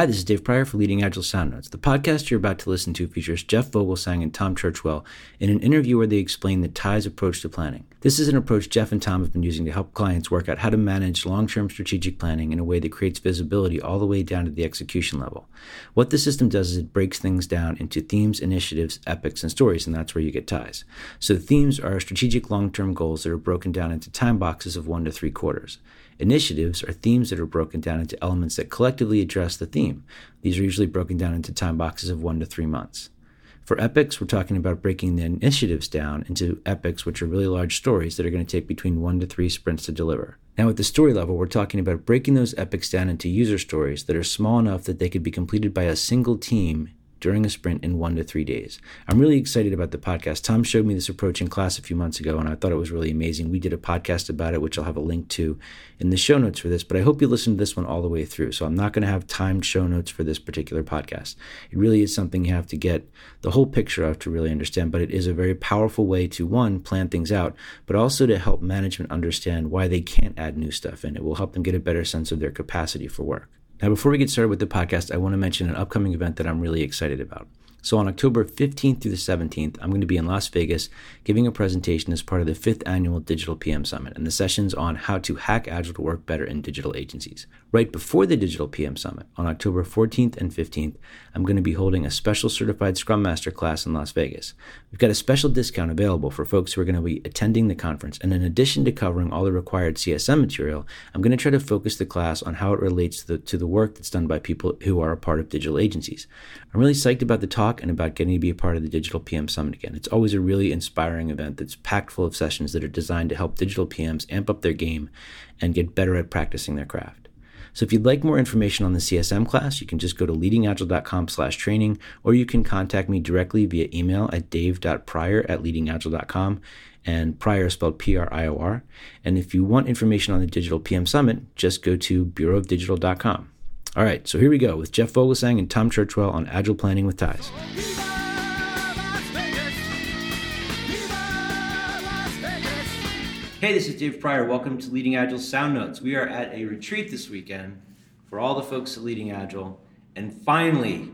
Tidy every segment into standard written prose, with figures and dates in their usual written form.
Hi, this is Dave Pryor for Leading Agile Sound Notes. The podcast you're about to listen to features Jeff Vogelsang and Tom Churchwell in an interview where they explain the TIES approach to planning. This is an approach Jeff and Tom have been using to help clients work out how to manage long-term strategic planning in a way that creates visibility all the way down to the execution level. What the system does is it breaks things down into themes, initiatives, epics, and stories, and that's where you get TIES. So themes are strategic long-term goals that are broken down into time boxes of 1 to 3/4. Initiatives are themes that are broken down into elements that collectively address the theme. These are usually broken down into time boxes of 1 to 3 months. For epics, we're talking about breaking the initiatives down into epics, which are really large stories that are going to take between 1 to 3 sprints to deliver. Now at the story level, we're talking about breaking those epics down into user stories that are small enough that they could be completed by a single team during a sprint in 1 to 3 days. I'm really excited about the podcast. Tom showed me this approach in class a few months ago, and I thought it was really amazing. We did a podcast about it, which I'll have a link to in the show notes for this, but I hope you listen to this one all the way through. So I'm not going to have timed show notes for this particular podcast. It really is something you have to get the whole picture of to really understand, but it is a very powerful way to, one, plan things out, but also to help management understand why they can't add new stuff in. It will help them get a better sense of their capacity for work. Now, before we get started with the podcast, I want to mention an upcoming event that I'm really excited about. So on October 15th through the 17th, I'm going to be in Las Vegas giving a presentation as part of the 5th Annual Digital PM Summit, and the session's on how to hack Agile to work better in digital agencies. Right before the Digital PM Summit, on October 14th and 15th, I'm going to be holding a special certified Scrum Master class in Las Vegas. We've got a special discount available for folks who are going to be attending the conference, and in addition to covering all the required CSM material, I'm going to try to focus the class on how it relates to the work that's done by people who are a part of digital agencies. I'm really psyched about the talk and about getting to be a part of the Digital PM Summit again. It's always a really inspiring event that's packed full of sessions that are designed to help digital PMs amp up their game and get better at practicing their craft. So if you'd like more information on the CSM class, you can just go to leadingagile.com/training, or you can contact me directly via email at dave.pryor@leadingagile.com, and Pryor spelled P-R-I-O-R. And if you want information on the Digital PM Summit, just go to bureauofdigital.com. All right, so here we go with Jeff Vogelsang and Tom Churchwell on Agile Planning with TIES. Hey, this is Dave Pryor. Welcome to Leading Agile Sound Notes. We are at a retreat this weekend for all the folks at Leading Agile. And finally,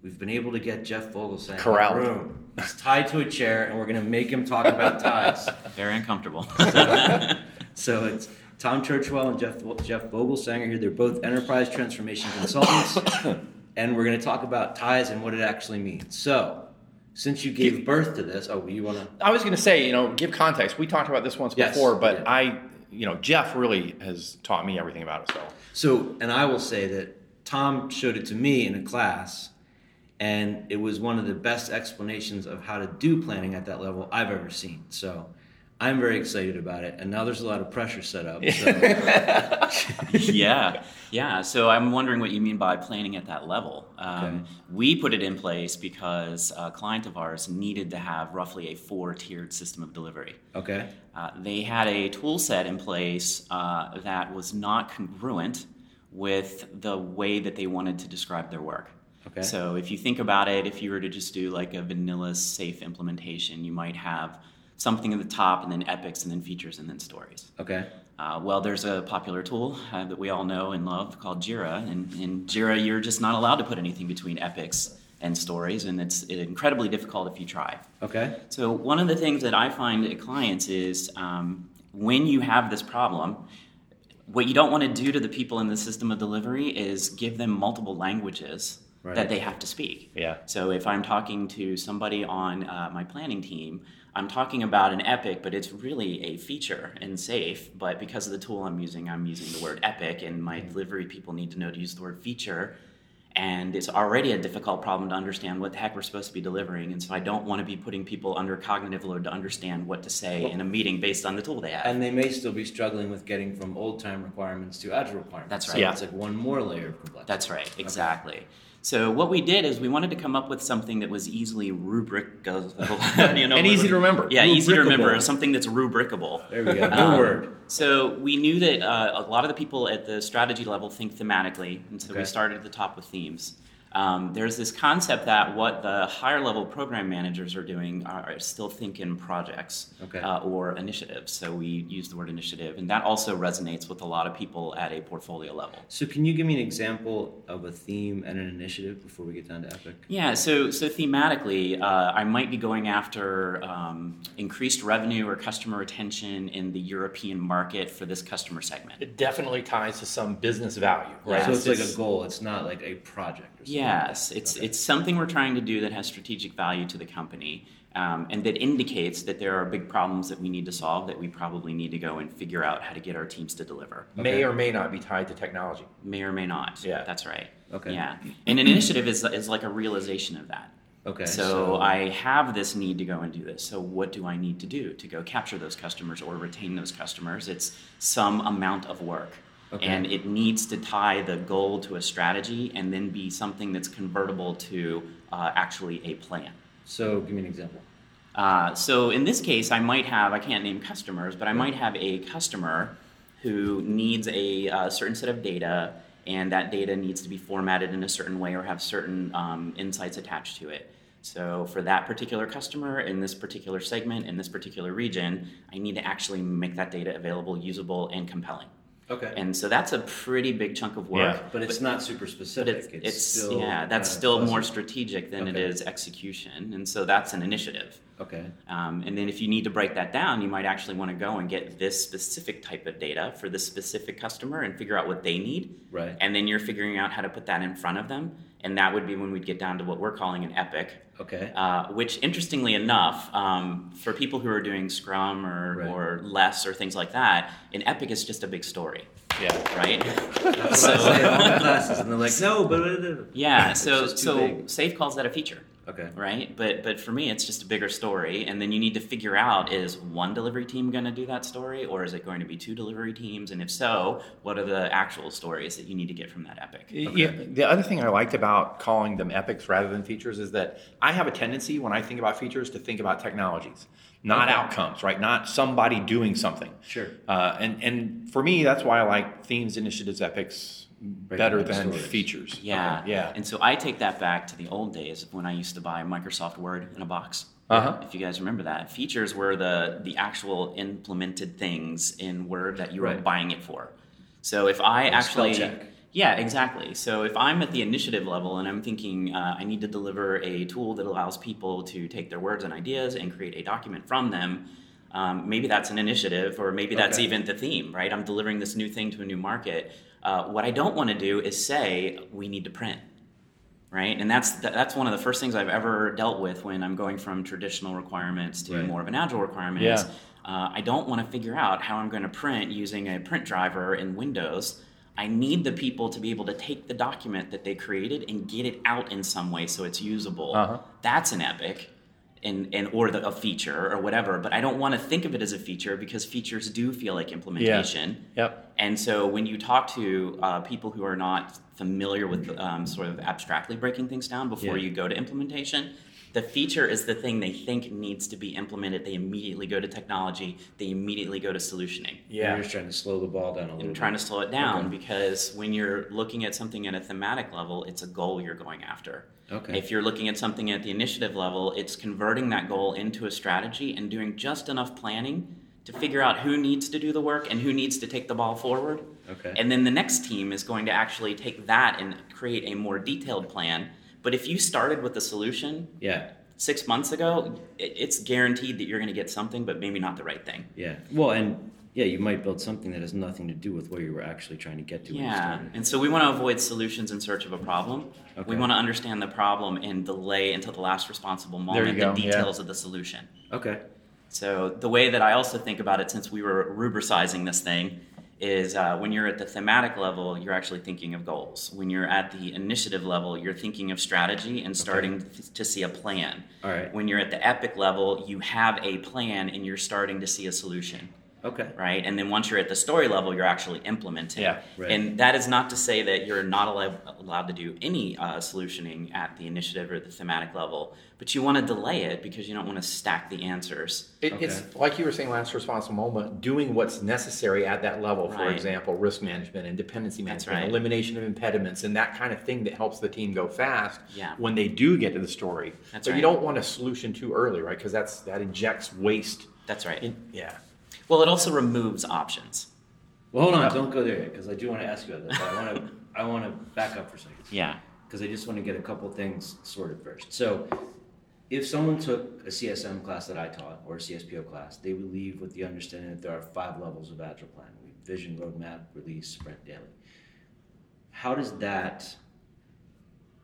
we've been able to get Jeff Vogelsang in the room. He's tied to a chair, and we're going to make him talk about TIES. Very uncomfortable. So it's... Tom Churchwell and Jeff Vogelsang are here. They're both enterprise transformation consultants, and we're going to talk about TIES and what it actually means. So, since you gave birth to this, you want to? I was going to say, give context. We talked about this once before, but yeah. Jeff really has taught me everything about it. So, and I will say that Tom showed it to me in a class, and it was one of the best explanations of how to do planning at that level I've ever seen. So. I'm very excited about it, and now there's a lot of pressure set up. So. Yeah. So I'm wondering what you mean by planning at that level. Okay. We put it in place because a client of ours needed to have roughly a 4-tiered system of delivery. Okay. They had a tool set in place that was not congruent with the way that they wanted to describe their work. Okay. So if you think about it, if you were to just do like a vanilla SAFe implementation, you might have something at the top, and then epics, and then features, and then stories. Okay. Well, there's a popular tool that we all know and love called JIRA. And in JIRA, you're just not allowed to put anything between epics and stories, and it's incredibly difficult if you try. Okay. So one of the things that I find at clients is when you have this problem, what you don't want to do to the people in the system of delivery is give them multiple languages that they have to speak. Yeah. So if I'm talking to somebody on my planning team, I'm talking about an epic, but it's really a feature in SAFe. But because of the tool I'm using the word epic, and my delivery people need to know to use the word feature. And it's already a difficult problem to understand what the heck we're supposed to be delivering. And so I don't want to be putting people under cognitive load to understand what to say in a meeting based on the tool they have. And they may still be struggling with getting from old-time requirements to agile requirements. That's right. So it's like one more layer of complexity. That's right, exactly. Okay. So what we did is we wanted to come up with something that was easily rubricable. And easy to remember. Yeah, easy to remember. Something that's rubricable. There we go. Good word. So we knew that a lot of the people at the strategy level think thematically. And so we started at the top with themes. There's this concept that what the higher level program managers are doing are still thinking projects or initiatives. So we use the word initiative, and that also resonates with a lot of people at a portfolio level. So can you give me an example of a theme and an initiative before we get down to Epic? Yeah, so thematically, I might be going after increased revenue or customer retention in the European market for this customer segment. It definitely ties to some business value, right? Yeah. So it's like a goal, it's not like a project. Yes, it's something we're trying to do that has strategic value to the company, and that indicates that there are big problems that we need to solve that we probably need to go and figure out how to get our teams to deliver. Okay. May or may not be tied to technology. May or may not. Yeah, that's right. Okay. Yeah, and an initiative is like a realization of that. Okay. So I have this need to go and do this. So what do I need to do to go capture those customers or retain those customers? It's some amount of work. Okay. And it needs to tie the goal to a strategy and then be something that's convertible to actually a plan. So give me an example. So in this case, I might have, I can't name customers, but I might have a customer who needs a certain set of data, and that data needs to be formatted in a certain way or have certain insights attached to it. So for that particular customer, in this particular segment, in this particular region, I need to actually make that data available, usable, and compelling. Okay. And so that's a pretty big chunk of work. Yeah, but it's not super specific. It's still that's still more strategic than it is execution. And so that's an initiative. Okay. And then if you need to break that down, you might actually want to go and get this specific type of data for this specific customer and figure out what they need. Right. And then you're figuring out how to put that in front of them. And that would be when we'd get down to what we're calling an epic. Okay. Which, interestingly enough, for people who are doing Scrum or less or things like that, an epic is just a big story. Yeah. Right? That's so, what I say in all the classes, and they're like, no, but... Yeah, so SAFe calls that a feature. Okay. Right? But for me, it's just a bigger story, and then you need to figure out, is one delivery team going to do that story, or is it going to be two delivery teams? And if so, what are the actual stories that you need to get from that epic? Okay. Yeah. The other thing I liked about calling them epics rather than features is that I have a tendency when I think about features to think about technologies, not outcomes, right? Not somebody doing something. Sure. And for me, that's why I like themes, initiatives, epics, better than features. Yeah. Okay. Yeah. And so I take that back to the old days of when I used to buy Microsoft Word in a box. Uh-huh. If you guys remember that. Features were the actual implemented things in Word that you were buying it for. So if I Yeah, exactly. So if I'm at the initiative level and I'm thinking I need to deliver a tool that allows people to take their words and ideas and create a document from them, maybe that's an initiative, or maybe that's even the theme, right? I'm delivering this new thing to a new market. What I don't want to do is say we need to print, right? And that's one of the first things I've ever dealt with when I'm going from traditional requirements to more of an agile requirement. Yeah. I don't want to figure out how I'm going to print using a print driver in Windows. I need the people to be able to take the document that they created and get it out in some way so it's usable. Uh-huh. That's an epic. Or a feature or whatever, but I don't want to think of it as a feature because features do feel like implementation. Yeah. Yep. And so when you talk to people who are not familiar with sort of abstractly breaking things down before you go to implementation, the feature is the thing they think needs to be implemented. They immediately go to technology. They immediately go to solutioning. Yeah, and you're just trying to slow the ball down a little bit. I'm trying to slow it down because when you're looking at something at a thematic level, it's a goal you're going after. Okay. If you're looking at something at the initiative level, it's converting that goal into a strategy and doing just enough planning to figure out who needs to do the work and who needs to take the ball forward. Okay. And then the next team is going to actually take that and create a more detailed plan. But if you started with the solution 6 months ago, it's guaranteed that you're going to get something, but maybe not the right thing. Yeah. Well, and... Yeah, you might build something that has nothing to do with where you were actually trying to get to. Yeah, and so we want to avoid solutions in search of a problem. Okay. We want to understand the problem and delay until the last responsible moment the details of the solution. Okay. So the way that I also think about it, since we were rubricizing this thing, is when you're at the thematic level, you're actually thinking of goals. When you're at the initiative level, you're thinking of strategy and starting to see a plan. All right. When you're at the epic level, you have a plan and you're starting to see a solution. Okay. Right? And then once you're at the story level, you're actually implementing. Yeah, right. And that is not to say that you're not allowed to do any solutioning at the initiative or the thematic level, but you want to delay it because you don't want to stack the answers. It's like you were saying last responsible moment, doing what's necessary at that level, for example, risk management and dependency management, elimination of impediments, and that kind of thing that helps the team go fast when they do get to the story. That's You don't want a solution too early, right? Because that injects waste. That's right. Well, it also removes options. Well, hold on, don't go there yet, because I do want to ask you about that. But I want to back up for a second. Yeah. Because I just want to get a couple things sorted first. So, if someone took a CSM class that I taught or a CSPO class, they would leave with the understanding that there are 5 levels of agile planning: vision, roadmap, release, sprint, daily. How does that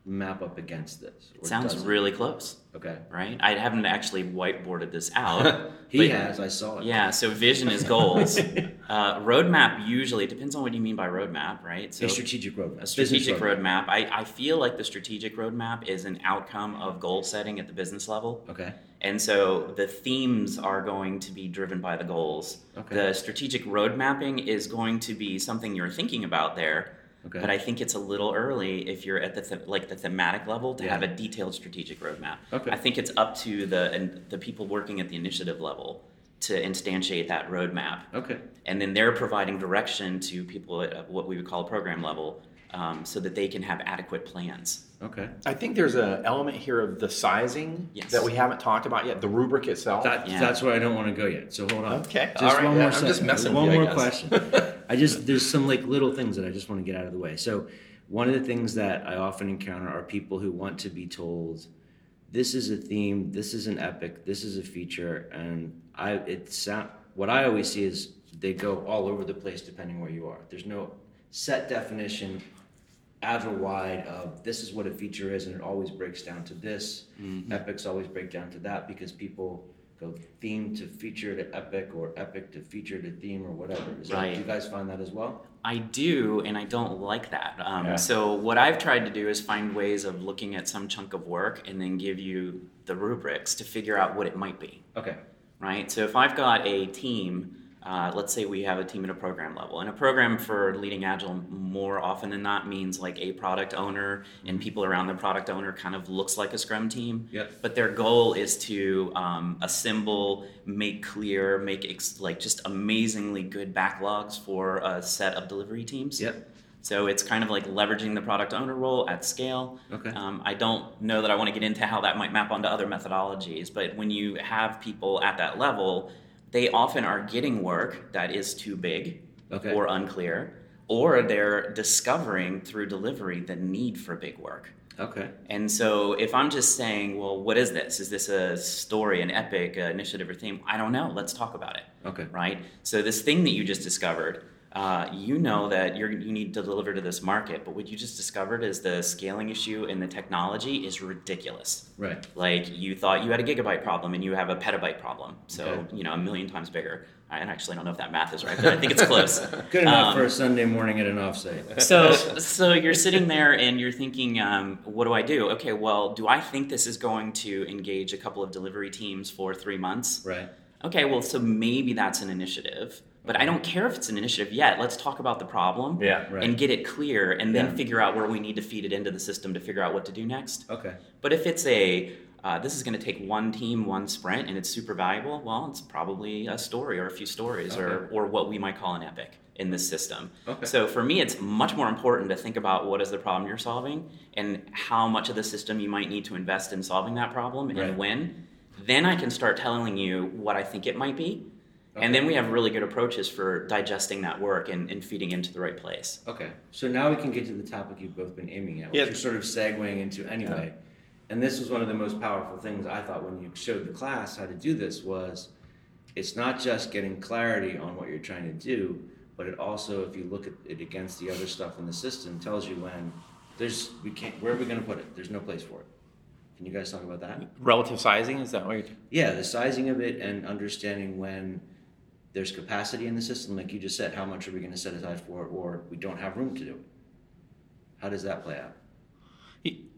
map up against this? Sounds really close. Okay. Right? I haven't actually whiteboarded this out. I saw it. Yeah, so vision is goals. Roadmap usually, depends on what you mean by roadmap, right? So a strategic roadmap. Business roadmap. I feel like the strategic roadmap is an outcome of goal setting at the business level. Okay. And so the themes are going to be driven by the goals. Okay. The strategic road mapping is going to be something you're thinking about there. Okay. But I think it's a little early if you're at the thematic level to have a detailed strategic roadmap. Okay. I think it's up to the people working at the initiative level to instantiate that roadmap. Okay. And then they're providing direction to people at what we would call program level, so that they can have adequate plans. Okay. I think there's an element here of the sizing that we haven't talked about yet, the rubric itself. That's where I don't want to go yet. So hold on. Okay. Just all right. One more I'm just messing with you, I guess. Question. There's some little things that I just want to get out of the way. So one of the things that I often encounter are people who want to be told, this is a theme, this is an epic, this is a feature. And what I always see is they go all over the place depending where you are. There's no set definition agile wide of this is what a feature is, and it always breaks down to this. Mm-hmm. Epics always break down to that because people go theme to feature to epic or epic to feature to theme or whatever. Do you guys find that as well? I do, and I don't like that. So what I've tried to do is find ways of looking at some chunk of work and then give you the rubrics to figure out what it might be. Okay. Right? So if I've got a team, let's say we have a team at a program level. And a program for Leading Agile more often than not means like a product owner and people around the product owner kind of looks like a Scrum team. Yep. But their goal is to assemble, make clear, make just amazingly good backlogs for a set of delivery teams. Yep. So it's kind of like leveraging the product owner role at scale. Okay. I don't know that I want to get into how that might map onto other methodologies, but when you have people at that level, they often are getting work that is too big or unclear, or they're discovering through delivery the need for big work. Okay. And so if I'm just saying, well, what is this? Is this a story, an epic, an initiative or theme? I don't know. Let's talk about it. Okay. Right? So this thing that you just discovered, you know that you need to deliver to this market, but what you just discovered is the scaling issue in the technology is ridiculous. Right. Like you thought you had a gigabyte problem and you have a petabyte problem. So, a million times bigger. I actually don't know if that math is right, but I think it's close. Good enough for a Sunday morning at an offsite. So you're sitting there and you're thinking, what do I do? Okay, well, do I think this is going to engage a couple of delivery teams for 3 months? Right. Okay, well, so maybe that's an initiative. But I don't care if it's an initiative yet. Let's talk about the problem and get it clear and then figure out where we need to feed it into the system to figure out what to do next. Okay. But if it's this is going to take one team, one sprint, and it's super valuable, well, it's probably a story or a few stories or what we might call an epic in this system. Okay. So for me, it's much more important to think about what is the problem you're solving and how much of the system you might need to invest in solving that problem and when. Then I can start telling you what I think it might be. Okay. And then we have really good approaches for digesting that work and feeding into the right place. Okay. So now we can get to the topic you've both been aiming at, which you're sort of segueing into anyway. Yeah. And this was one of the most powerful things I thought when you showed the class how to do this was it's not just getting clarity on what you're trying to do, but it also, if you look at it against the other stuff in the system, tells you when where are we going to put it? There's no place for it. Can you guys talk about that? Relative sizing, is that what you're... Yeah, the sizing of it and understanding when... There's capacity in the system, like you just said, how much are we going to set aside for it, or we don't have room to do it. How does that play out?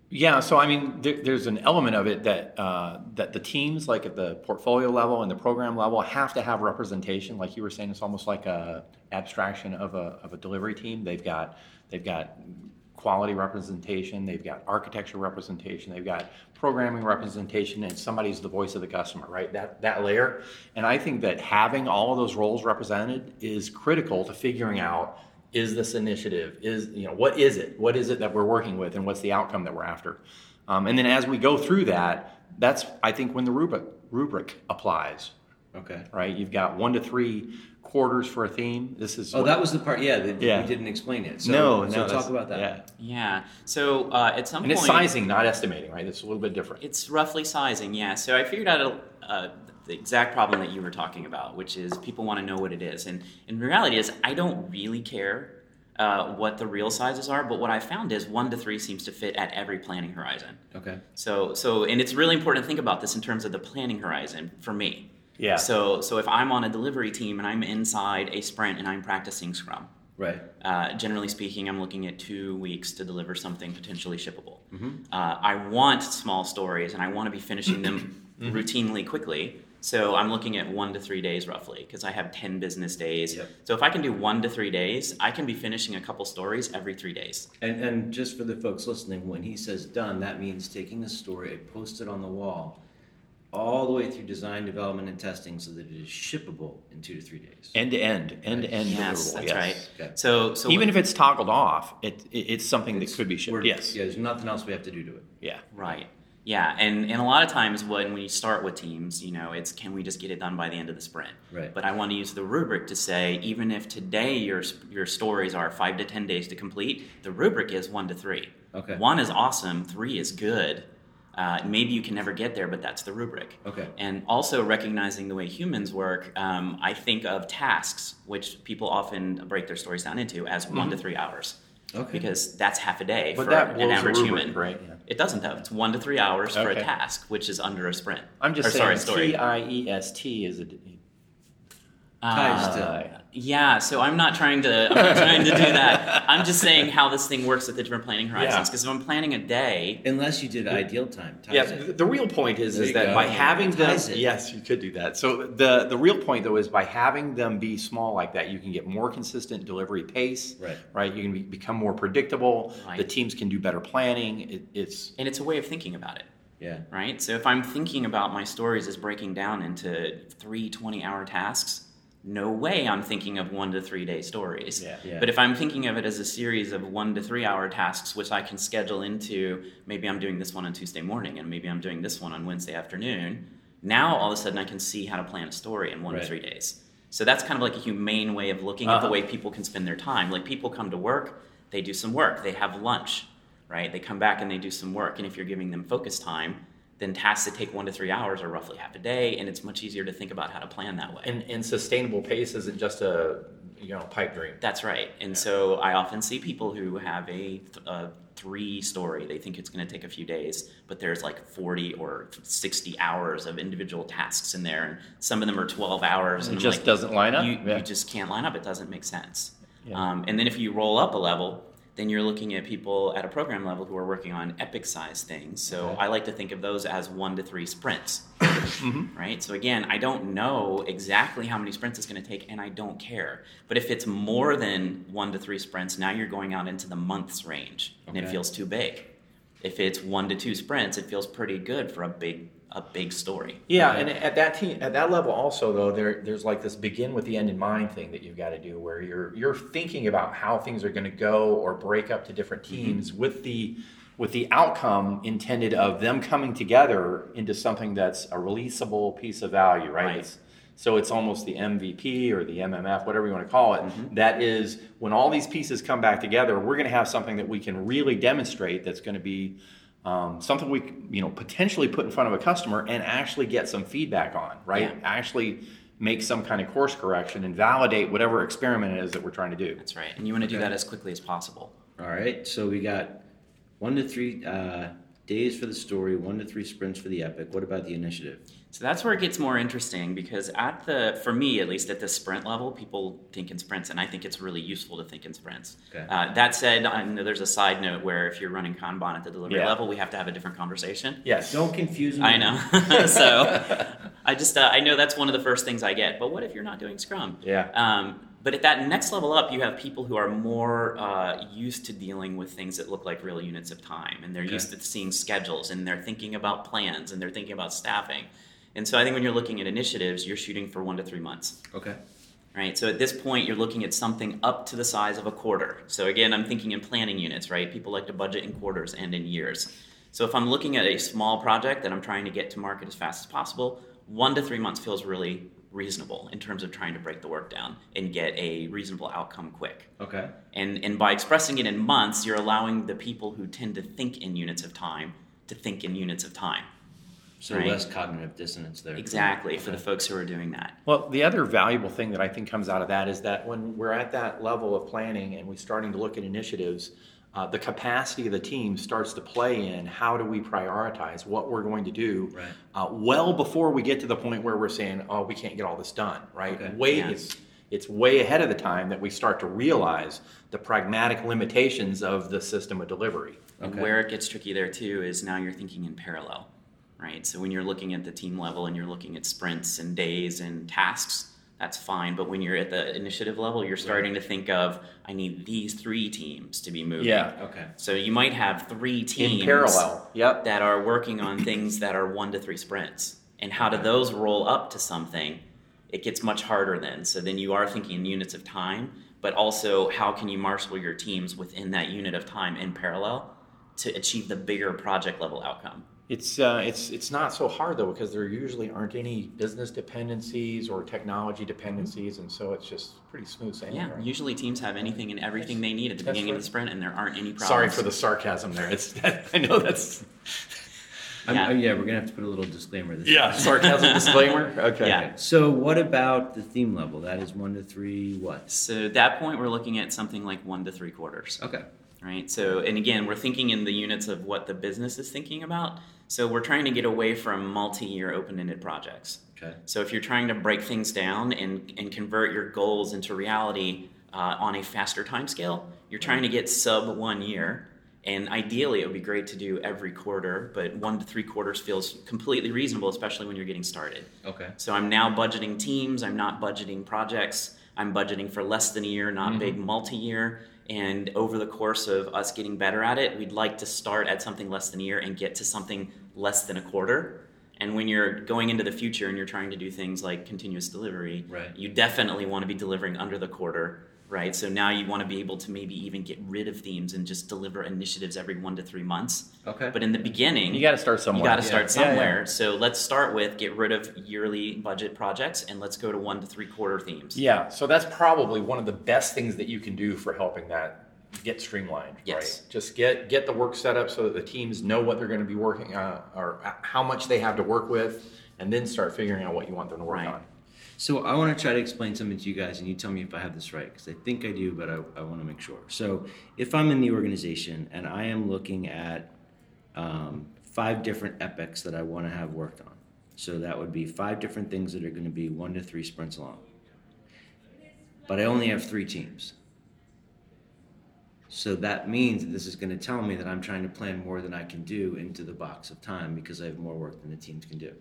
Yeah, so I mean, there's an element of it that that the teams, like at the portfolio level and the program level, have to have representation. Like you were saying, it's almost like a abstraction of a delivery team. They've got quality representation, they've got architecture representation, they've got programming representation, and somebody's the voice of the customer, right? That layer. And I think that having all of those roles represented is critical to figuring out, is this initiative, what is it that we're working with, and what's the outcome that we're after? And then as we go through that, that's, I think, when the rubric applies. Okay. Right? You've got 1 to 3 quarters for a theme. This is... that was the part, that we didn't explain it. So, so talk about that. Yeah. So at some point... And it's sizing, not estimating, right? It's a little bit different. It's roughly sizing, yeah. So I figured out the exact problem that you were talking about, which is people want to know what it is. And the reality is, I don't really care what the real sizes are, but what I found is 1 to 3 seems to fit at every planning horizon. Okay. So and it's really important to think about this in terms of the planning horizon for me. Yeah. So if I'm on a delivery team and I'm inside a sprint and I'm practicing Scrum, right? Generally speaking, I'm looking at 2 weeks to deliver something potentially shippable. Mm-hmm. I want small stories and I want to be finishing them routinely quickly. So I'm looking at 1 to 3 days roughly, because I have 10 business days. Yep. So if I can do 1 to 3 days, I can be finishing a couple stories every 3 days. And just for the folks listening, when he says done, that means taking a story, post it on the wall, all the way through design, development, and testing, so that it is shippable in 2 to 3 days. End to end. Yes, that's right. Okay. So even if it's toggled off, it's something that could be shipped. Yes. Yeah, there's nothing else we have to do to it. Yeah. Right. Yeah, and a lot of times when we start with teams, it's, can we just get it done by the end of the sprint? Right. But I want to use the rubric to say, even if today your stories are 5 to 10 days to complete, the rubric is 1 to 3. Okay. 1 is awesome, 3 is good. Maybe you can never get there, but that's the rubric. Okay. And also recognizing the way humans work, I think of tasks, which people often break their stories down into, as 1 to 3 hours. Okay. Because that's half a day for an average human. Right? Yeah. It doesn't though. It's 1 to 3 hours for a task, which is under a sprint. I'm just saying TIES is a... yeah, so I'm not trying to do that. I'm just saying how this thing works at the different planning horizons, because if I'm planning a day... Unless you did ideal time. The real point is that by having them... Yes, you could do that. So the real point, though, is by having them be small like that, you can get more consistent delivery pace, right? You can become more predictable. Right. The teams can do better planning. And it's a way of thinking about it. Yeah. Right? So if I'm thinking about my stories as breaking down into 3 20-hour tasks... No way I'm thinking of 1 to 3 day stories. Yeah. Yeah. But if I'm thinking of it as a series of 1 to 3 hour tasks, which I can schedule into, maybe I'm doing this one on Tuesday morning and maybe I'm doing this one on Wednesday afternoon. Now all of a sudden I can see how to plan a story in 1 to 3 days. So that's kind of like a humane way of looking at the way people can spend their time. Like people come to work, they do some work, they have lunch, right? They come back and they do some work. And if you're giving them focus time, then tasks that take 1 to 3 hours are roughly half a day, and it's much easier to think about how to plan that way. And sustainable pace isn't just a pipe dream. That's right. And so I often see people who have a 3 story. They think it's going to take a few days, but there's like 40 or 60 hours of individual tasks in there, and some of them are 12 hours. And it just doesn't line up. You just can't line up. It doesn't make sense. Yeah. And then if you roll up a level, then you're looking at people at a program level who are working on epic-sized things. So I like to think of those as 1 to 3 sprints, right? So again, I don't know exactly how many sprints it's going to take, and I don't care. But if it's more than 1 to 3 sprints, now you're going out into the months range, and it feels too big. If it's 1 to 2 sprints, it feels pretty good for a big story. Yeah, and at that level also, though, there's like this begin with the end in mind thing that you've got to do, where you're thinking about how things are going to go or break up to different teams with the outcome intended of them coming together into something that's a releasable piece of value, right? So it's almost the MVP or the MMF, whatever you want to call it. Mm-hmm. That is, when all these pieces come back together, we're going to have something that we can really demonstrate that's going to be something we potentially put in front of a customer and actually get some feedback on, right? Yeah. Actually make some kind of course correction and validate whatever experiment it is that we're trying to do. That's right. And you want to do that as quickly as possible. All right. So we got 1 to 3 days for the story, 1 to 3 sprints for the epic. What about the initiative? So that's where it gets more interesting, because at the, for me at least, at the sprint level, people think in sprints, and I think it's really useful to think in sprints. Okay. That said, I know there's a side note where if you're running Kanban at the delivery level, we have to have a different conversation. Yes. Don't confuse me. I know. So I just, I know that's one of the first things I get. But what if you're not doing Scrum? Yeah. But at that next level up, you have people who are more used to dealing with things that look like real units of time. And they're used to seeing schedules, and they're thinking about plans, and they're thinking about staffing. And so I think when you're looking at initiatives, you're shooting for 1 to 3 months. Okay. Right. So at this point, you're looking at something up to the size of a quarter. So again, I'm thinking in planning units, right? People like to budget in quarters and in years. So if I'm looking at a small project that I'm trying to get to market as fast as possible, 1 to 3 months feels really reasonable in terms of trying to break the work down and get a reasonable outcome quick. Okay. And by expressing it in months, you're allowing the people who tend to think in units of time to think in units of time. So right? Less cognitive dissonance there. Exactly, for the folks who are doing that. Well, the other valuable thing that I think comes out of that is that when we're at that level of planning and we're starting to look at initiatives, the capacity of the team starts to play in how do we prioritize what we're going to do well before we get to the point where we're saying, oh, we can't get all this done, right? Okay. It's way ahead of the time that we start to realize the pragmatic limitations of the system of delivery. Okay. And where it gets tricky there too is now you're thinking in parallel, right? So when you're looking at the team level and you're looking at sprints and days and tasks, that's fine. But when you're at the initiative level, you're starting to think of, I need these 3 teams to be moving. Yeah, okay. So you might have 3 teams in parallel that are working on things that are 1 to 3 sprints. And how do those roll up to something? It gets much harder then. So then you are thinking in units of time, but also how can you marshal your teams within that unit of time in parallel to achieve the bigger project level outcome? It's not so hard though, because there usually aren't any business dependencies or technology dependencies, and so it's just pretty smooth sailing. Yeah, right? Usually teams have anything and everything they need at the beginning of the sprint, and there aren't any problems. Sorry for the sarcasm there. I know that's. We're gonna have to put a little disclaimer. Sarcasm disclaimer. Okay. Yeah. So what about the theme level? That is 1 to 3. What? So at that point, we're looking at something like 1 to 3 quarters. Okay. Right. So, and again, we're thinking in the units of what the business is thinking about. So we're trying to get away from multi-year open-ended projects. Okay. So if you're trying to break things down and convert your goals into reality on a faster timescale, you're trying to get sub 1 year. And ideally, it would be great to do every quarter, but 1 to 3 quarters feels completely reasonable, especially when you're getting started. Okay. So I'm now budgeting teams. I'm not budgeting projects. I'm budgeting for less than a year, not big multi-year. And over the course of us getting better at it, we'd like to start at something less than a year and get to something less than a quarter. And when you're going into the future and you're trying to do things like continuous delivery, you definitely want to be delivering under the quarter, right? So now you want to be able to maybe even get rid of themes and just deliver initiatives every 1 to 3 months. Okay. But in the beginning, you got to start somewhere. So let's start with get rid of yearly budget projects and let's go to 1 to 3 quarter themes. Yeah. So that's probably one of the best things that you can do for helping that get streamlined. Yes. Right? Just get the work set up so that the teams know what they're going to be working on or how much they have to work with, and then start figuring out what you want them to work on. So I want to try to explain something to you guys, and you tell me if I have this right, because I think I do, but I want to make sure. So if I'm in the organization and I am looking at 5 different epics that I want to have worked on, so that would be 5 different things that are going to be 1 to 3 sprints long, but I only have 3 teams. So that means that this is going to tell me that I'm trying to plan more than I can do into the box of time because I have more work than the teams can do.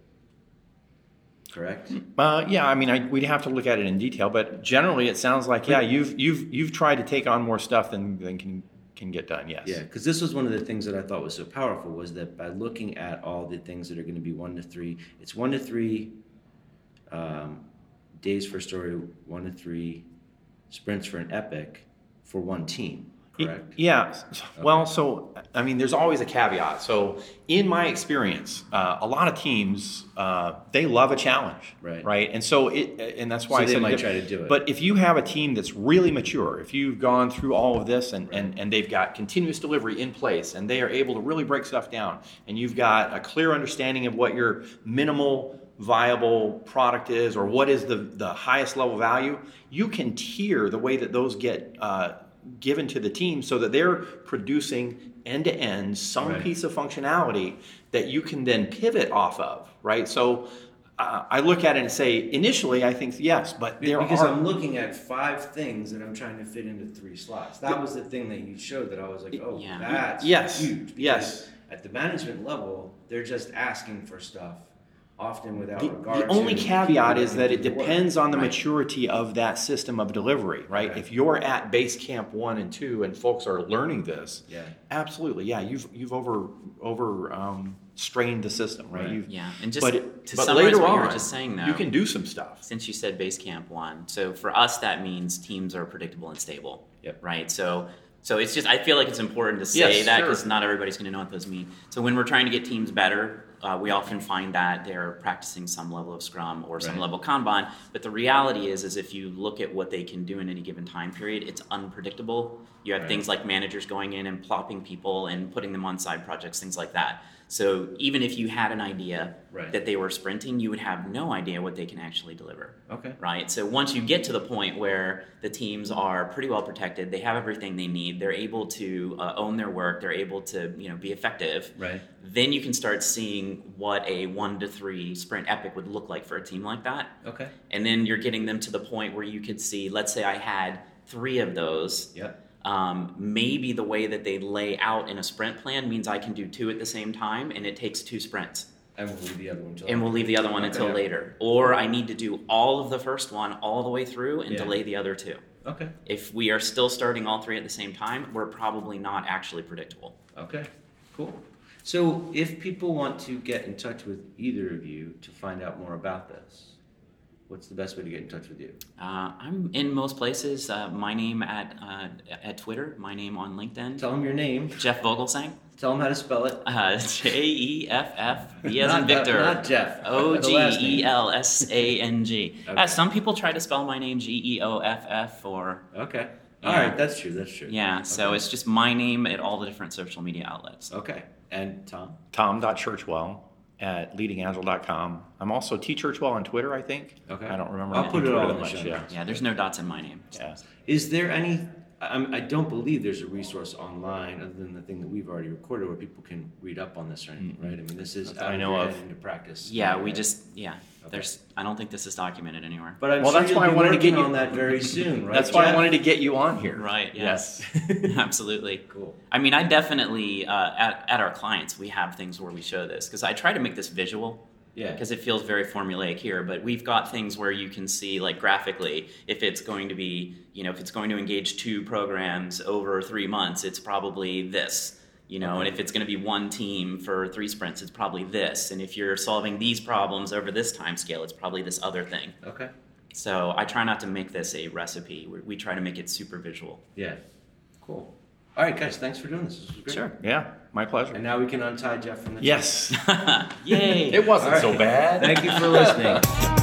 Correct? We'd have to look at it in detail, but generally it sounds like you've tried to take on more stuff than can get done. Yes. Yeah, because this was one of the things that I thought was so powerful was that by looking at all the things that are going to be 1 to 3, it's 1 to 3 days for a story, 1 to 3 sprints for an epic for one team. Correct. Yeah. Well, so, I mean, there's always a caveat. So in my experience, a lot of teams, they love a challenge. Right. And so that's why they might try to do it. But if you have a team that's really mature, if you've gone through all of this and they've got continuous delivery in place and they are able to really break stuff down and you've got a clear understanding of what your minimal viable product is or what is the highest level value, you can tier the way that those get given to the team so that they're producing end-to-end some piece of functionality that you can then pivot off of, right? So I look at it and say, initially, I think yes, but there because are... Because I'm looking at 5 things and I'm trying to fit into 3 slots. That was the thing that you showed that I was like, oh, that's huge. Yes. At the management level, they're just asking for stuff, often without regard to... The only caveat is that it depends on the maturity of that system of delivery, right? Okay. If you're at base camp 1 and 2 and folks are learning this, absolutely, you've strained the system, right? And just to summarize what you were just saying, though, you can do some stuff. Since you said base camp 1, so for us that means teams are predictable and stable, right? So it's just I feel like it's important to say that because not everybody's going to know what those mean. So when we're trying to get teams better, we often find that they're practicing some level of Scrum or some level of Kanban. But the reality is if you look at what they can do in any given time period, it's unpredictable. You have things like managers going in and plopping people and putting them on side projects, things like that. So even if you had an idea that they were sprinting, you would have no idea what they can actually deliver. Okay. Right? So once you get to the point where the teams are pretty well protected, they have everything they need, they're able to own their work, they're able to, you know, be effective, then you can start seeing what a 1 to 3 sprint epic would look like for a team like that. Okay. And then you're getting them to the point where you could see, let's say I had 3 of those. Maybe the way that they lay out in a sprint plan means I can do 2 at the same time, and it takes 2 sprints. And we'll leave the other one until later. Later. Or I need to do all of the first one all the way through and delay the other 2. Okay. If we are still starting all 3 at the same time, we're probably not actually predictable. Okay, cool. So if people want to get in touch with either of you to find out more about this, what's the best way to get in touch with you? I'm in most places. My name at Twitter. My name on LinkedIn. Tell them your name. Jeff Vogelsang. Tell them how to spell it. J-E-F-F, V as in Victor. Not Jeff. O-G-E-L-S-A-N-G. Some people try to spell my name G-E-O-F-F or... Okay. All right, that's true. Yeah, okay. So it's just my name at all the different social media outlets. Okay. And Tom? Tom.Churchwell. At leadingagile.com. I'm also T. Churchwell on Twitter, I think. Okay. I don't remember. I'll put it all in the show. Yeah, there's no dots in my name. Yeah. Is there any... I don't believe there's a resource online other than the thing that we've already recorded where people can read up on this or anything, right? I mean, this is out of into practice. Yeah, we just... Yeah. Okay. I don't think this is documented anywhere. But I'm that's why I wanted to get you on that very soon, right? That's why I wanted to get you on here. Right, yes. Absolutely. Cool. I mean, I definitely, at our clients, we have things where we show this because I try to make this visual. Yeah. Because it feels very formulaic here, but we've got things where you can see, like graphically, if it's going to be, you know, if it's going to engage 2 programs over 3 months, it's probably this, you know, and if it's going to be 1 team for 3 sprints, it's probably this. And if you're solving these problems over this time scale, it's probably this other thing. Okay. So I try not to make this a recipe. We try to make it super visual. Yeah. Cool. All right, guys, thanks for doing this. This was great. Sure. Yeah, my pleasure. And now we can untie Jeff from the... Yes. Yay. It wasn't so bad. Thank you for listening.